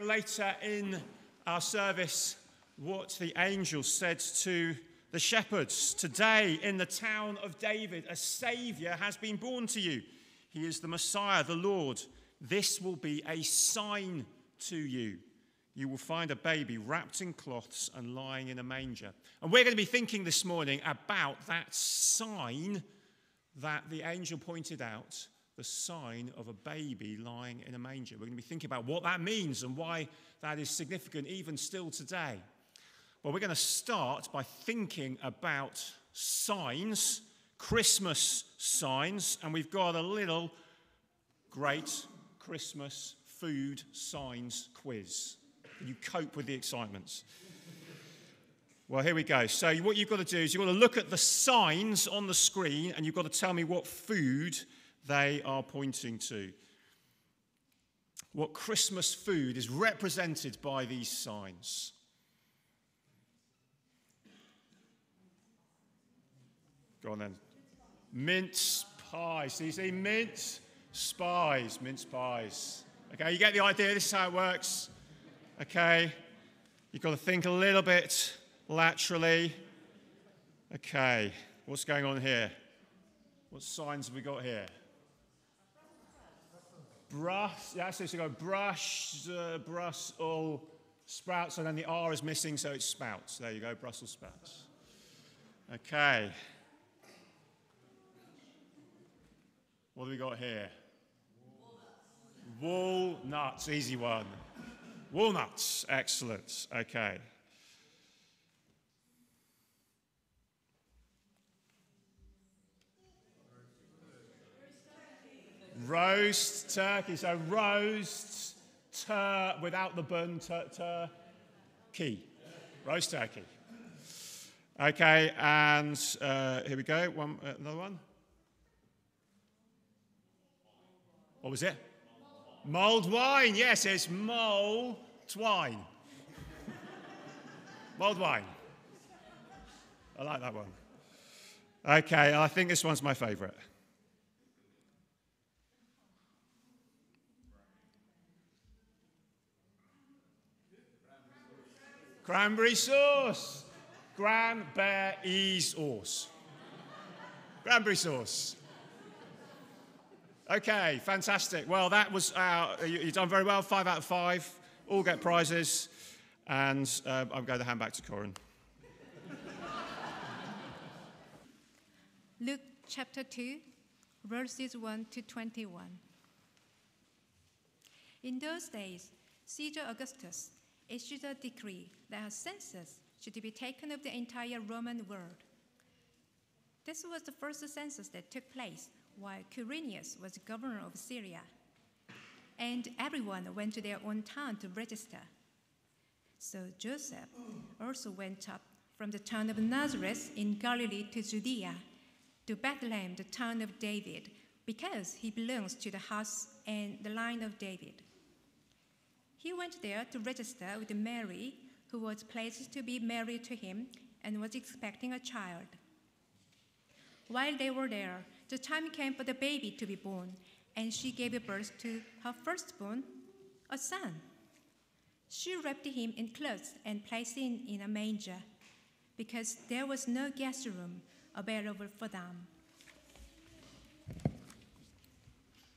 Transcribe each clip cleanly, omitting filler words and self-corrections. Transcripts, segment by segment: later in our service what the angel said to the shepherds. Today in the town of David, a Saviour has been born to you. He is the Messiah, the Lord. This will be a sign to you. You will find a baby wrapped in cloths and lying in a manger. And we're going to be thinking this morning about that sign that the angel pointed out, the sign of a baby lying in a manger. We're going to be thinking about what that means and why that is significant even still today. Well, we're going to start by thinking about signs, Christmas signs, and we've got a little great Christmas food signs quiz. Can you cope with the excitements? Well, here we go. So what you've got to do is you've got to look at the signs on the screen and you've got to tell me what food they are pointing to. What Christmas food is represented by these signs? Go on then. Mince pies. So you see mince spies, mince pies. Okay, you get the idea. This is how it works. Okay, you've got to think a little bit laterally. Okay, what's going on here? What signs have we got here? Brussels. Yeah, so you go Brussels sprouts, and then the R is missing, so it's spouts. There you go, Brussels sprouts. Okay. What have we got here? Walnuts. Walnuts, easy one. Walnuts, excellent. Okay. Roast turkey. So roast without the bun, turkey. Roast turkey. Okay, and here we go. One, another one. What was it? Mulled wine. Yes, it's mulled wine. Mulled wine. I like that one. Okay, I think this one's my favourite. Cranberry sauce. Cranberry sauce. Cranberry sauce. Okay, fantastic. Well, that was our, you've done very well, 5 out of 5. All get prizes. And I'm going to hand back to Corin. Luke chapter 2, verses 1 to 21. In those days, Caesar Augustus issued a decree that a census should be taken of the entire Roman world. This was the first census that took place while Quirinius was governor of Syria, and everyone went to their own town to register. So Joseph also went up from the town of Nazareth in Galilee to Judea, to Bethlehem, the town of David, because he belongs to the house and the line of David. He went there to register with Mary, who was pledged to be married to him and was expecting a child. While they were there, the time came for the baby to be born, and she gave birth to her firstborn, a son. She wrapped him in clothes and placed him in a manger, because there was no guest room available for them.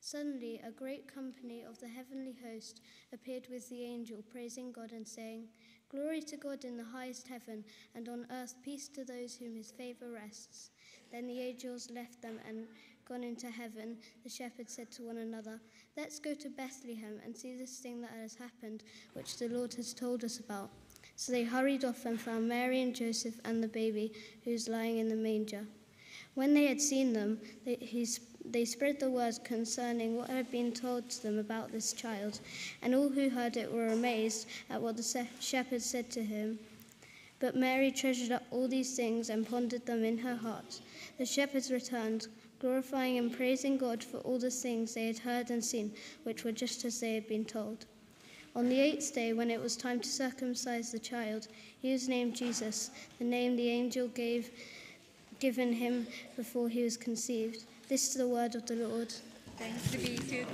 Suddenly, a great company of the heavenly host appeared with the angel, praising God and saying, "Glory to God in the highest heaven, and on earth peace to those whom his favour rests." Then the angels left them and gone into heaven. The shepherds said to one another, "Let's go to Bethlehem and see this thing that has happened, which the Lord has told us about." So they hurried off and found Mary and Joseph and the baby, who was lying in the manger. When they had seen them, they, his, They spread the word concerning what had been told to them about this child, and all who heard it were amazed at what the shepherd said to him. But Mary treasured up all these things and pondered them in her heart. The shepherds returned, glorifying and praising God for all the things they had heard and seen, which were just as they had been told. On the eighth day, when it was time to circumcise the child, he was named Jesus, the name the angel given him before he was conceived. This is the word of the Lord. Thanks be to God.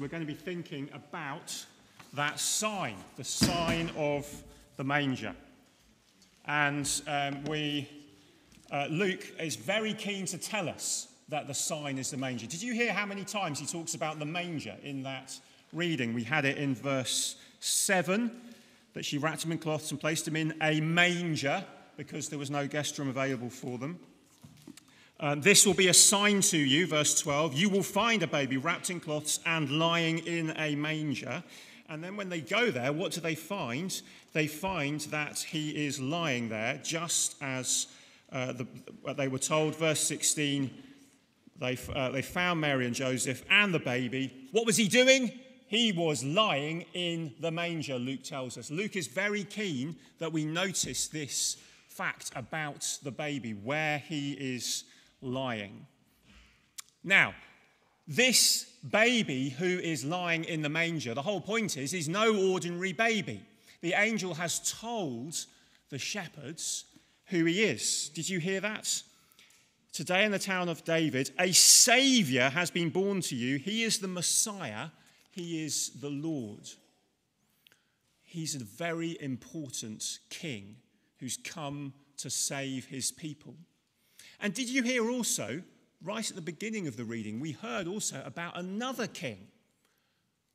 We're going to be thinking about that sign, the sign of the manger. And Luke is very keen to tell us that the sign is the manger. Did you hear how many times he talks about the manger in that reading? We had it in verse 7, that she wrapped him in cloths and placed him in a manger because there was no guest room available for them. This will be a sign to you, verse 12. You will find a baby wrapped in cloths and lying in a manger. And then when they go there, what do they find? They find that he is lying there, just as they were told. Verse 16, they found Mary and Joseph and the baby. What was he doing? He was lying in the manger, Luke tells us. Luke is very keen that we notice this fact about the baby, where he is lying. Now, this baby who is lying in the manger, the whole point is, he's no ordinary baby. The angel has told the shepherds who he is. Did you hear that? Today in the town of David, a saviour has been born to you. He is the Messiah. He is the Lord. He's a very important king who's come to save his people. And did you hear also, right at the beginning of the reading, we heard also about another king,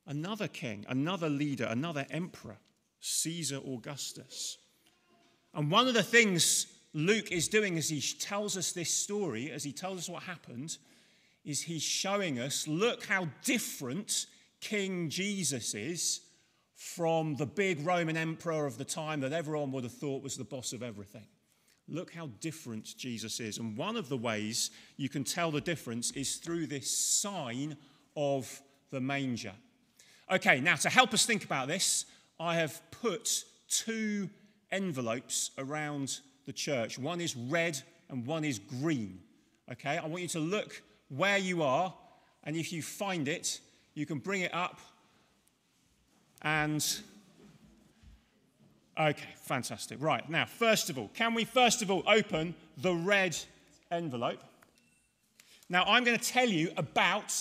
another leader, another emperor, Caesar Augustus. And one of the things Luke is doing as he tells us this story, as he tells us what happened, is he's showing us, look how different King Jesus is from the big Roman emperor of the time that everyone would have thought was the boss of everything. Look how different Jesus is. And one of the ways you can tell the difference is through this sign of the manger. Okay, now to help us think about this, I have put two envelopes around the church. One is red and one is green. Okay, I want you to look where you are, and if you find it, you can bring it up and... Okay, fantastic. Right, now, can we open the red envelope? Now, I'm going to tell you about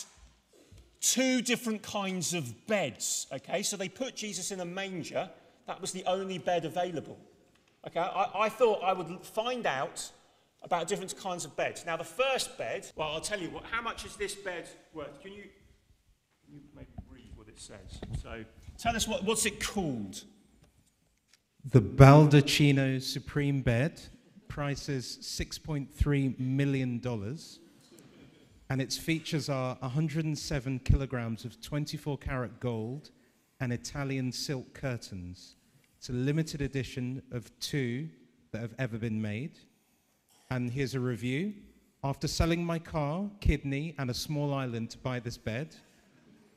two different kinds of beds, okay? So they put Jesus in a manger. That was the only bed available, okay? I thought I would find out about different kinds of beds. Now, the first bed, well, I'll tell you what, how much is this bed worth? Can you maybe read what it says? So tell us what's it called? The Baldacchino Supreme bed, price is $6.3 million, and its features are 107 kilograms of 24-karat gold and Italian silk curtains. It's a limited edition of two that have ever been made. And here's a review. After selling my car, kidney, and a small island to buy this bed,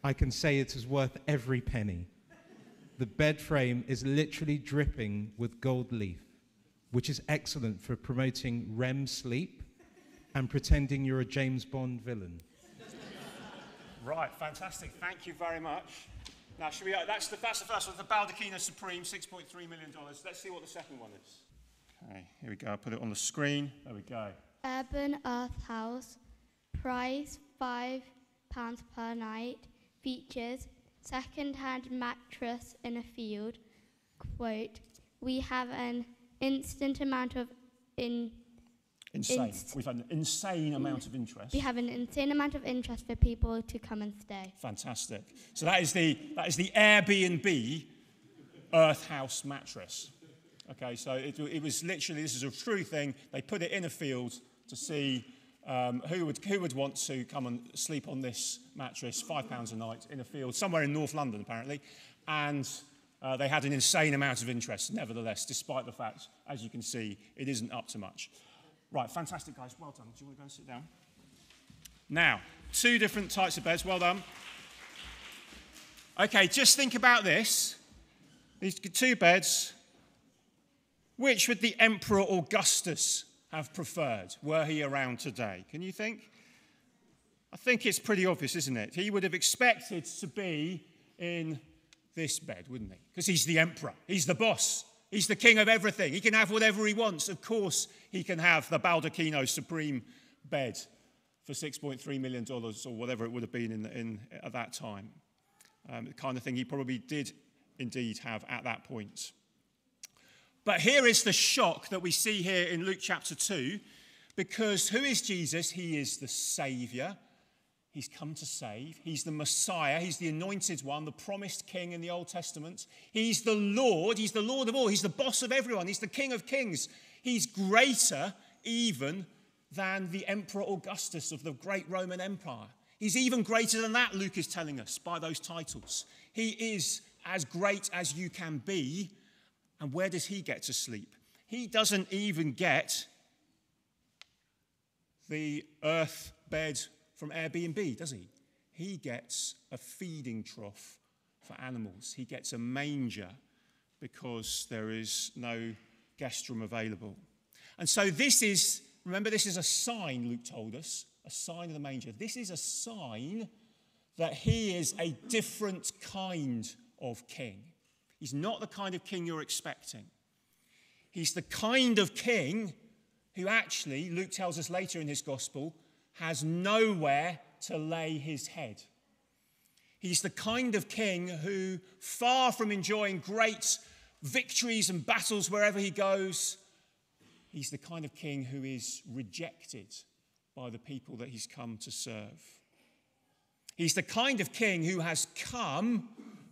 I can say it is worth every penny. The bed frame is literally dripping with gold leaf, which is excellent for promoting REM sleep and pretending you're a James Bond villain. Right, fantastic. Thank you very much. Now, should we? That's the first one, the Baldacchino Supreme, $6.3 million. Let's see what the second one is. Okay, here we go. I'll put it on the screen. There we go. Urban Earth House, price £5 per night, features second-hand mattress in a field, quote, we have an instant amount of... We've had an insane amount of interest. We have an insane amount of interest for people to come and stay. Fantastic. So that is the Airbnb Earth House mattress. Okay, so it was literally, this is a true thing, they put it in a field to see... who would want to come and sleep on this mattress, £5 a night, in a field somewhere in North London, apparently. And they had an insane amount of interest, nevertheless, despite the fact, as you can see, it isn't up to much. Right, fantastic, guys. Well done. Do you want to go and sit down? Now, two different types of beds. Well done. Okay, just think about this. These two beds. Which would the Emperor Augustus have preferred were he around today? Can you think? I think it's pretty obvious, isn't it? He would have expected to be in this bed, wouldn't he? Because he's the emperor. He's the boss. He's the king of everything. He can have whatever he wants. Of course, he can have the Baldacchino Supreme bed for $6.3 million or whatever it would have been at that time. The kind of thing he probably did indeed have at that point. But here is the shock that we see here in Luke chapter 2, because who is Jesus? He is the Saviour. He's come to save. He's the Messiah. He's the anointed one, the promised king in the Old Testament. He's the Lord. He's the Lord of all. He's the boss of everyone. He's the King of kings. He's greater even than the Emperor Augustus of the great Roman Empire. He's even greater than that, Luke is telling us, by those titles. He is as great as you can be. And where does he get to sleep? He doesn't even get the earth bed from Airbnb, does he? He gets a feeding trough for animals. He gets a manger because there is no guest room available. And so this is, remember, this is a sign, Luke told us, a sign of the manger. This is a sign that he is a different kind of king. He's not the kind of king you're expecting. He's the kind of king who actually, Luke tells us later in his gospel, has nowhere to lay his head. He's the kind of king who, far from enjoying great victories and battles wherever he goes, he's the kind of king who is rejected by the people that he's come to serve. He's the kind of king who has come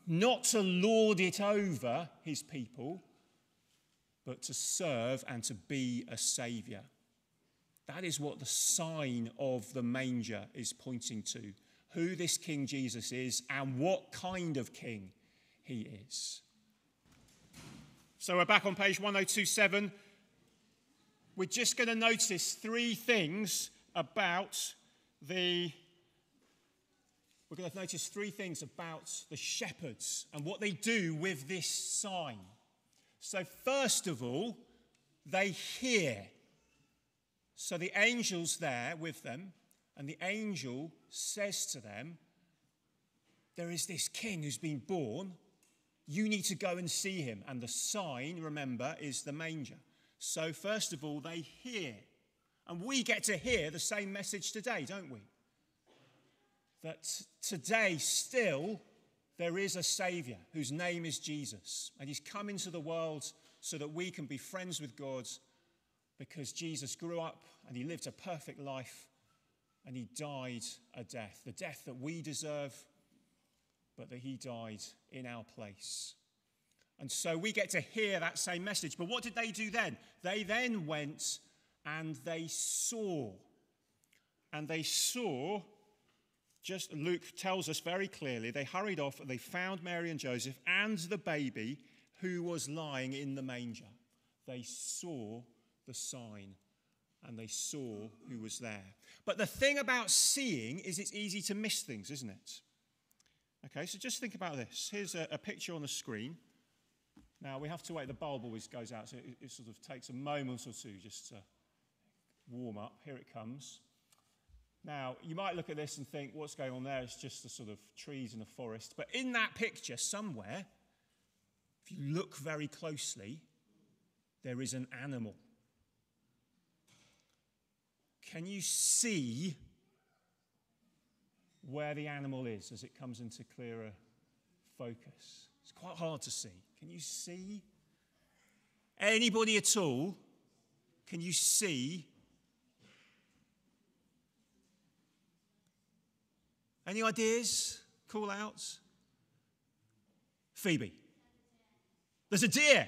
not to lord it over his people, but to serve and to be a saviour. That is what the sign of the manger is pointing to, who this King Jesus is and what kind of king he is. So we're back on page 1027. We're just going to notice three things about the shepherds and what they do with this sign. So first of all, they hear. So the angel's there with them, and the angel says to them, there is this king who's been born. You need to go and see him. And the sign, remember, is the manger. So first of all, they hear. And we get to hear the same message today, don't we? That today still there is a saviour whose name is Jesus. And he's come into the world so that we can be friends with God, because Jesus grew up and he lived a perfect life and he died a death. The death that we deserve, but that he died in our place. And so we get to hear that same message. But what did they do then? They then went and they saw. And they saw, just Luke tells us very clearly, they hurried off and they found Mary and Joseph and the baby who was lying in the manger. They saw the sign, and they saw who was there. But the thing about seeing is it's easy to miss things, isn't it? Okay, so just think about this. Here's a picture on the screen. Now, we have to wait. The bulb always goes out, so it sort of takes a moment or two just to warm up. Here it comes. Now, you might look at this and think, what's going on there? It's just the sort of trees in a forest. But in that picture somewhere, if you look very closely, there is an animal. Can you see where the animal is as it comes into clearer focus? It's quite hard to see. Can you see? Anybody at all? Can you see? Any ideas? Call outs? Phoebe. There's a deer.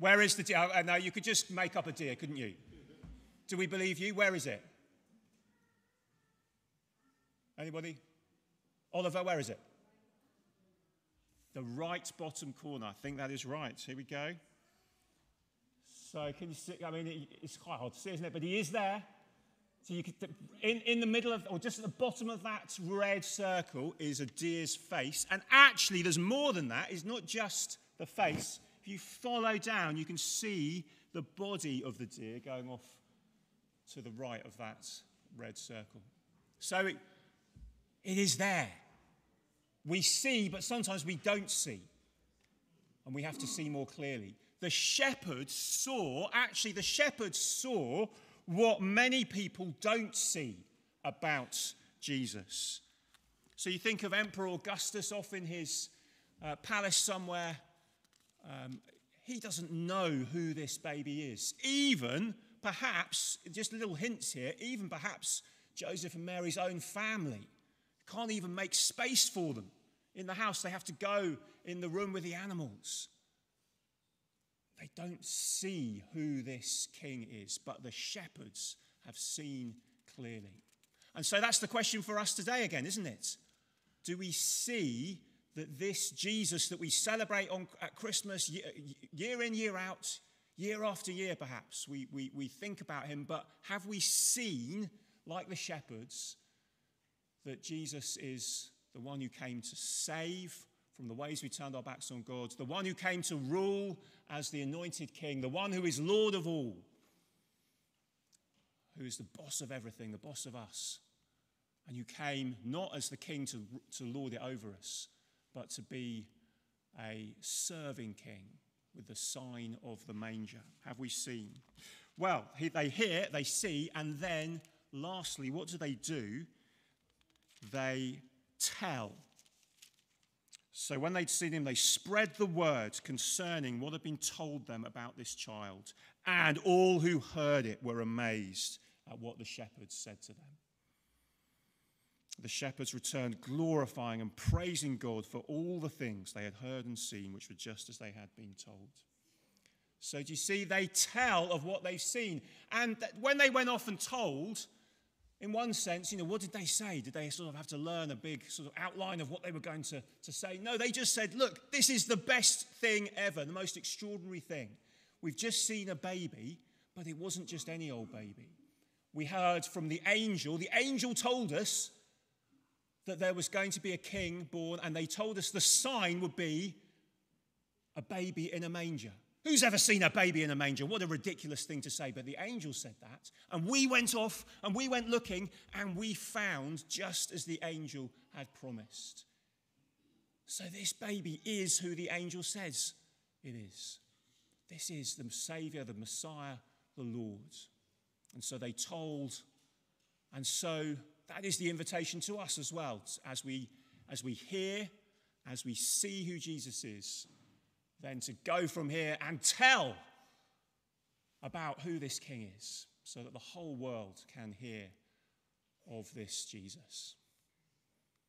Where is the deer? No, you could just make up a deer, couldn't you? Do we believe you? Where is it? Anybody? Oliver, where is it? The right bottom corner. I think that is right. Here we go. So can you see? I mean, it's quite hard to see, isn't it? But he is there. So you could, in the middle of, or just at the bottom of that red circle is a deer's face. And actually, there's more than that. It's not just the face. If you follow down, you can see the body of the deer going off to the right of that red circle. So it is there. We see, but sometimes we don't see. And we have to see more clearly. The shepherd saw what many people don't see about Jesus. So you think of Emperor Augustus off in his palace somewhere. He doesn't know who this baby is. Even perhaps, just little hints here, even perhaps Joseph and Mary's own family can't even make space for them in the house. They have to go in the room with the animals. They don't see who this king is, but the shepherds have seen clearly. And so that's the question for us today again, isn't it? Do we see that this Jesus that we celebrate at Christmas, year in, year out, year after year perhaps, we think about him, but have we seen, like the shepherds, that Jesus is the one who came to save from the ways we turned our backs on God, the one who came to rule as the anointed king, the one who is Lord of all, who is the boss of everything, the boss of us, and who came not as the king to lord it over us, but to be a serving king with the sign of the manger. Have we seen? Well, they hear, they see, and then lastly, what do? They tell. So when they'd seen him, they spread the word concerning what had been told them about this child. And all who heard it were amazed at what the shepherds said to them. The shepherds returned, glorifying and praising God for all the things they had heard and seen, which were just as they had been told. So do you see, they tell of what they've seen. And when they went off and told, in one sense, what did they say? Did they sort of have to learn a big sort of outline of what they were going to say? No, they just said, look, this is the best thing ever, the most extraordinary thing. We've just seen a baby, but it wasn't just any old baby. We heard from the angel. The angel told us that there was going to be a king born, and they told us the sign would be a baby in a manger. Who's ever seen a baby in a manger? What a ridiculous thing to say. But the angel said that. And we went off and we went looking and we found just as the angel had promised. So this baby is who the angel says it is. This is the Saviour, the Messiah, the Lord. And so they told. And so that is the invitation to us as well. As we hear, as we see who Jesus is, then to go from here and tell about who this king is so that the whole world can hear of this Jesus.